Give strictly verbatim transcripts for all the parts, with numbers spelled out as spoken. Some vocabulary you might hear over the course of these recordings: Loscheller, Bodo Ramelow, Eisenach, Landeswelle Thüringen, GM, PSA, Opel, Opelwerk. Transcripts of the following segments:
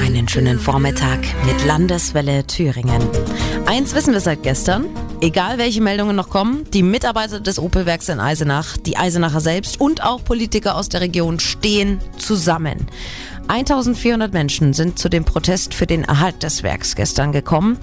Einen schönen Vormittag mit Landeswelle Thüringen. Eins wissen wir seit gestern, egal welche Meldungen noch kommen, die Mitarbeiter des Opelwerks in Eisenach, die Eisenacher selbst und auch Politiker aus der Region stehen zusammen. eintausendvierhundert Menschen sind zu dem Protest für den Erhalt des Werks gestern gekommen.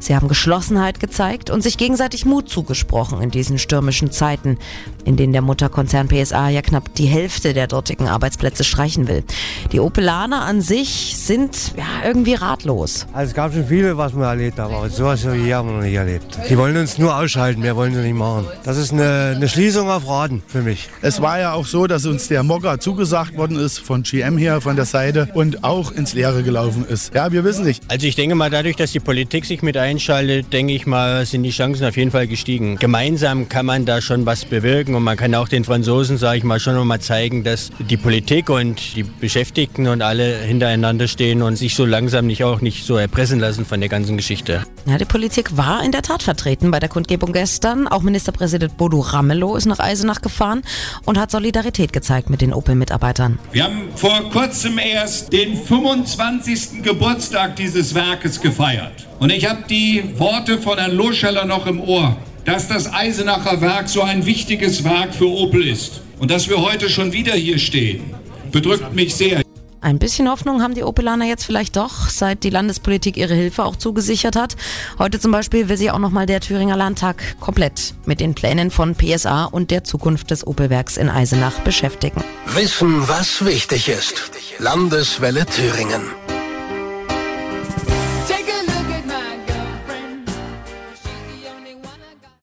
Sie haben Geschlossenheit gezeigt und sich gegenseitig Mut zugesprochen in diesen stürmischen Zeiten, in denen der Mutterkonzern P S A ja knapp die Hälfte der dortigen Arbeitsplätze streichen will. Die Opelaner an sich sind ja irgendwie ratlos. Also es gab schon viele, was wir erlebt haben, aber sowas hier haben wir noch nicht erlebt. Die wollen uns nur ausschalten, mehr wollen sie nicht machen. Das ist eine, eine Schließung auf Raten für mich. Es war ja auch so, dass uns der Mokka zugesagt worden ist, von G M her, von der Seite, und auch ins Leere gelaufen ist. Ja, wir wissen nicht. Also ich denke mal, dadurch, dass die Politik sich mit ein einschaltet, denke ich mal, sind die Chancen auf jeden Fall gestiegen. Gemeinsam kann man da schon was bewirken und man kann auch den Franzosen, sage ich mal, schon noch mal zeigen, dass die Politik und die Beschäftigten und alle hintereinander stehen und sich so langsam nicht auch nicht so erpressen lassen von der ganzen Geschichte. Ja, die Politik war in der Tat vertreten bei der Kundgebung gestern. Auch Ministerpräsident Bodo Ramelow ist nach Eisenach gefahren und hat Solidarität gezeigt mit den Opel-Mitarbeitern. Wir haben vor kurzem erst den fünfundzwanzigsten Geburtstag dieses Werkes gefeiert. Und ich habe die Worte von Herrn Loscheller noch im Ohr, dass das Eisenacher Werk so ein wichtiges Werk für Opel ist. Und dass wir heute schon wieder hier stehen, bedrückt mich sehr. Ein bisschen Hoffnung haben die Opelaner jetzt vielleicht doch, seit die Landespolitik ihre Hilfe auch zugesichert hat. Heute zum Beispiel will sie auch nochmal der Thüringer Landtag komplett mit den Plänen von P S A und der Zukunft des Opelwerks in Eisenach beschäftigen. Wissen, was wichtig ist. Landeswelle Thüringen.